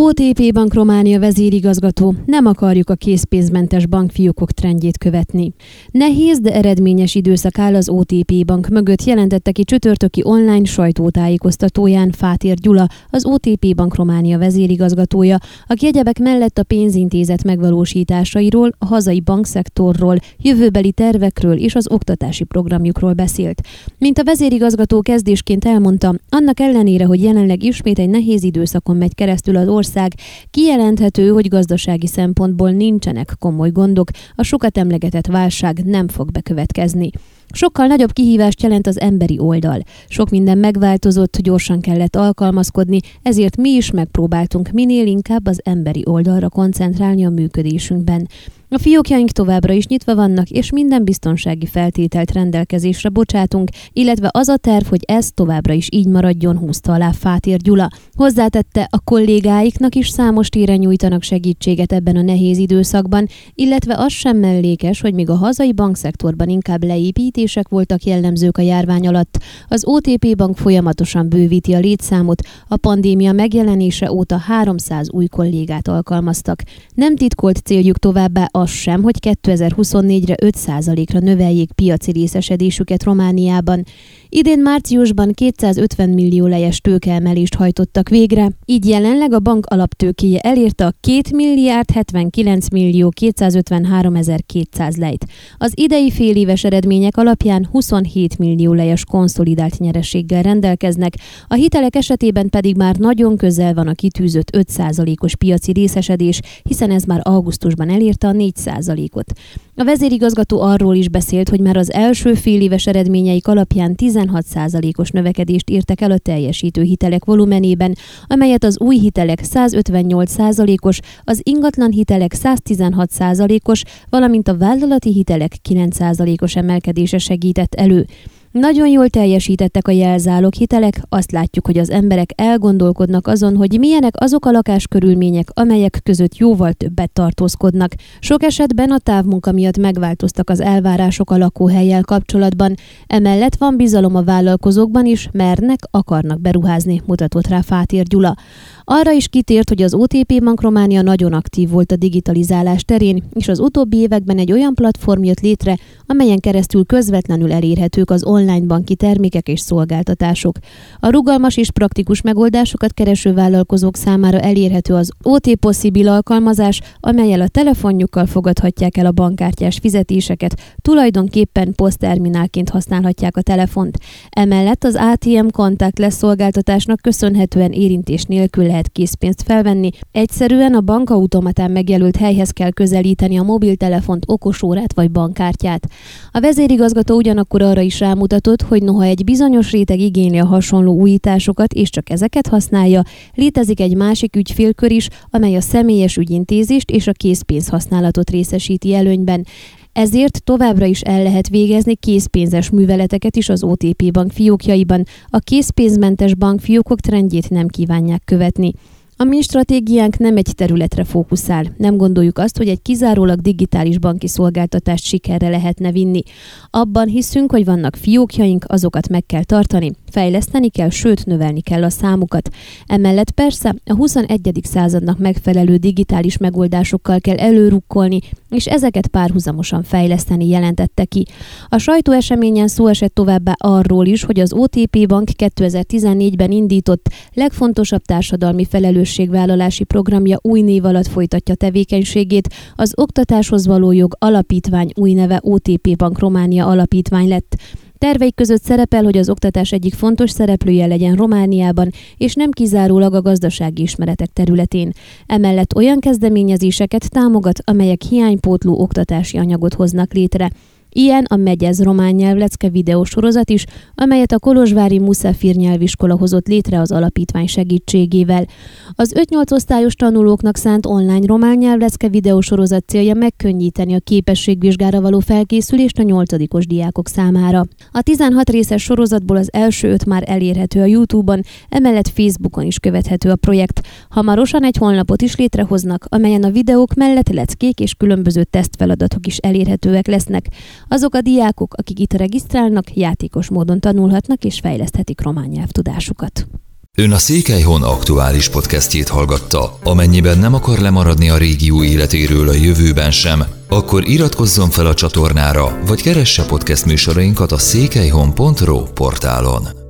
OTP Bank Románia vezérigazgató, nem akarjuk a készpénzmentes bankfiókok trendjét követni. Nehéz, de eredményes időszak áll az OTP Bank mögött, jelentette ki csütörtöki online sajtótájékoztatóján Fátér Gyula, az OTP Bank Románia vezérigazgatója, aki egyebek mellett a pénzintézet megvalósításairól, a hazai bankszektorról, jövőbeli tervekről és az oktatási programjukról beszélt. Mint a vezérigazgató kezdésként elmondta, annak ellenére, hogy jelenleg ismét egy nehéz időszakon megy keresztül az ország, kijelenthető, hogy gazdasági szempontból nincsenek komoly gondok, a sokat emlegetett válság nem fog bekövetkezni. Sokkal nagyobb kihívást jelent az emberi oldal. Sok minden megváltozott, gyorsan kellett alkalmazkodni, ezért mi is megpróbáltunk minél inkább az emberi oldalra koncentrálni a működésünkben. A fiókjaink továbbra is nyitva vannak, és minden biztonsági feltételt rendelkezésre bocsátunk, illetve az a terv, hogy ez továbbra is így maradjon, húzta alá Fátér Gyula. Hozzátette, a kollégáiknak is számos téren nyújtanak segítséget ebben a nehéz időszakban, illetve az sem mellékes, hogy míg a hazai bankszektorban inkább leépítések voltak jellemzők a járvány alatt, az OTP Bank folyamatosan bővíti a létszámot, a pandémia megjelenése óta 300 új kollégát alkalmaztak. Nem titkolt céljuk továbbá az sem, hogy 2024-re 5%-ra növeljék piaci részesedésüket Romániában. Idén márciusban 250 millió lejes tőkeemelést hajtottak végre, így jelenleg a bank alaptőkéje elérte a 2.079.253.200 lejt. Az idei féléves eredmények alapján 27 millió lejes konszolidált nyereséggel rendelkeznek, a hitelek esetében pedig már nagyon közel van a kitűzött 5%-os piaci részesedés, hiszen ez már augusztusban elérte a 4%-ot. A vezérigazgató arról is beszélt, hogy már az első féléves eredményeik alapján 16%-os növekedést értek el a teljesítő hitelek volumenében, amelyet az új hitelek 158%-os, az ingatlan hitelek 116%-os, valamint a vállalati hitelek 9%-os emelkedése segített elő. Nagyon jól teljesítettek a jelzálog hitelek, azt látjuk, hogy az emberek elgondolkodnak azon, hogy milyenek azok a lakáskörülmények, amelyek között jóval többet tartózkodnak. Sok esetben a távmunka miatt megváltoztak az elvárások a lakóhellyel kapcsolatban, emellett van bizalom a vállalkozókban is, mernek, akarnak beruházni, mutatott rá Fátér Gyula. Arra is kitért, hogy az OTP Bank Románia nagyon aktív volt a digitalizálás terén, és az utóbbi években egy olyan platform jött létre, amelyen keresztül közvetlenül elérhetők az online banki termékek és szolgáltatások. A rugalmas és praktikus megoldásokat kereső vállalkozók számára elérhető az OTP Possibil alkalmazás, amellyel a telefonjukkal fogadhatják el a bankkártyás fizetéseket, tulajdonképpen posztterminálként használhatják a telefont. Emellett az ATM Kontaktless szolgáltatásnak köszönhetően érintés nélkül lehet készpénzt felvenni, egyszerűen a bankautomatán megjelölt helyhez kell közelíteni a mobiltelefont, okosórát vagy bankkártyát. A vezérigazgató ugyanakkor arra is rámutatott, hogy noha egy bizonyos réteg igényli a hasonló újításokat és csak ezeket használja, létezik egy másik ügyfélkör is, amely a személyes ügyintézést és a készpénz használatot részesíti előnyben. Ezért továbbra is el lehet végezni készpénzes műveleteket is az OTP Bank fiókjaiban. A készpénzmentes bankfiókok trendjét nem kívánják követni. A mi stratégiánk nem egy területre fókuszál. Nem gondoljuk azt, hogy egy kizárólag digitális banki szolgáltatást sikerre lehetne vinni. Abban hiszünk, hogy vannak fiókjaink, azokat meg kell tartani, fejleszteni kell, sőt növelni kell a számukat. Emellett persze a 21. századnak megfelelő digitális megoldásokkal kell előrukkolni, és ezeket párhuzamosan fejleszteni, jelentette ki. A sajtóeseményen szó esett továbbá arról is, hogy az OTP Bank 2014-ben indított legfontosabb társadalmi felelősségvállalási programja új név alatt folytatja tevékenységét, az Oktatáshoz Való Jog Alapítvány új neve OTP Bank Románia Alapítvány lett. Terveik között szerepel, hogy az oktatás egyik fontos szereplője legyen Romániában, és nem kizárólag a gazdasági ismeretek területén. Emellett olyan kezdeményezéseket támogat, amelyek hiánypótló oktatási anyagot hoznak létre. Ilyen a Megyez román nyelvlecke videósorozat is, amelyet a Kolozsvári Muszafir nyelviskola hozott létre az alapítvány segítségével. Az 5-8 osztályos tanulóknak szánt online román nyelvlecke videósorozat célja megkönnyíteni a képességvizsgára való felkészülést a 8-os diákok számára. A 16 részes sorozatból az első 5 már elérhető a YouTube-on, emellett Facebookon is követhető a projekt. Hamarosan egy honlapot is létrehoznak, amelyen a videók mellett leckék és különböző tesztfeladatok is elérhetőek lesznek. Azok a diákok, akik itt regisztrálnak, játékos módon tanulhatnak és fejleszthetik román nyelvtudásukat. Ön a Székelyhon aktuális podcastjét hallgatta. Amennyiben nem akar lemaradni a régió életéről a jövőben sem, akkor iratkozzon fel a csatornára, vagy keresse podcast műsorainkat a székelyhon.ro portálon.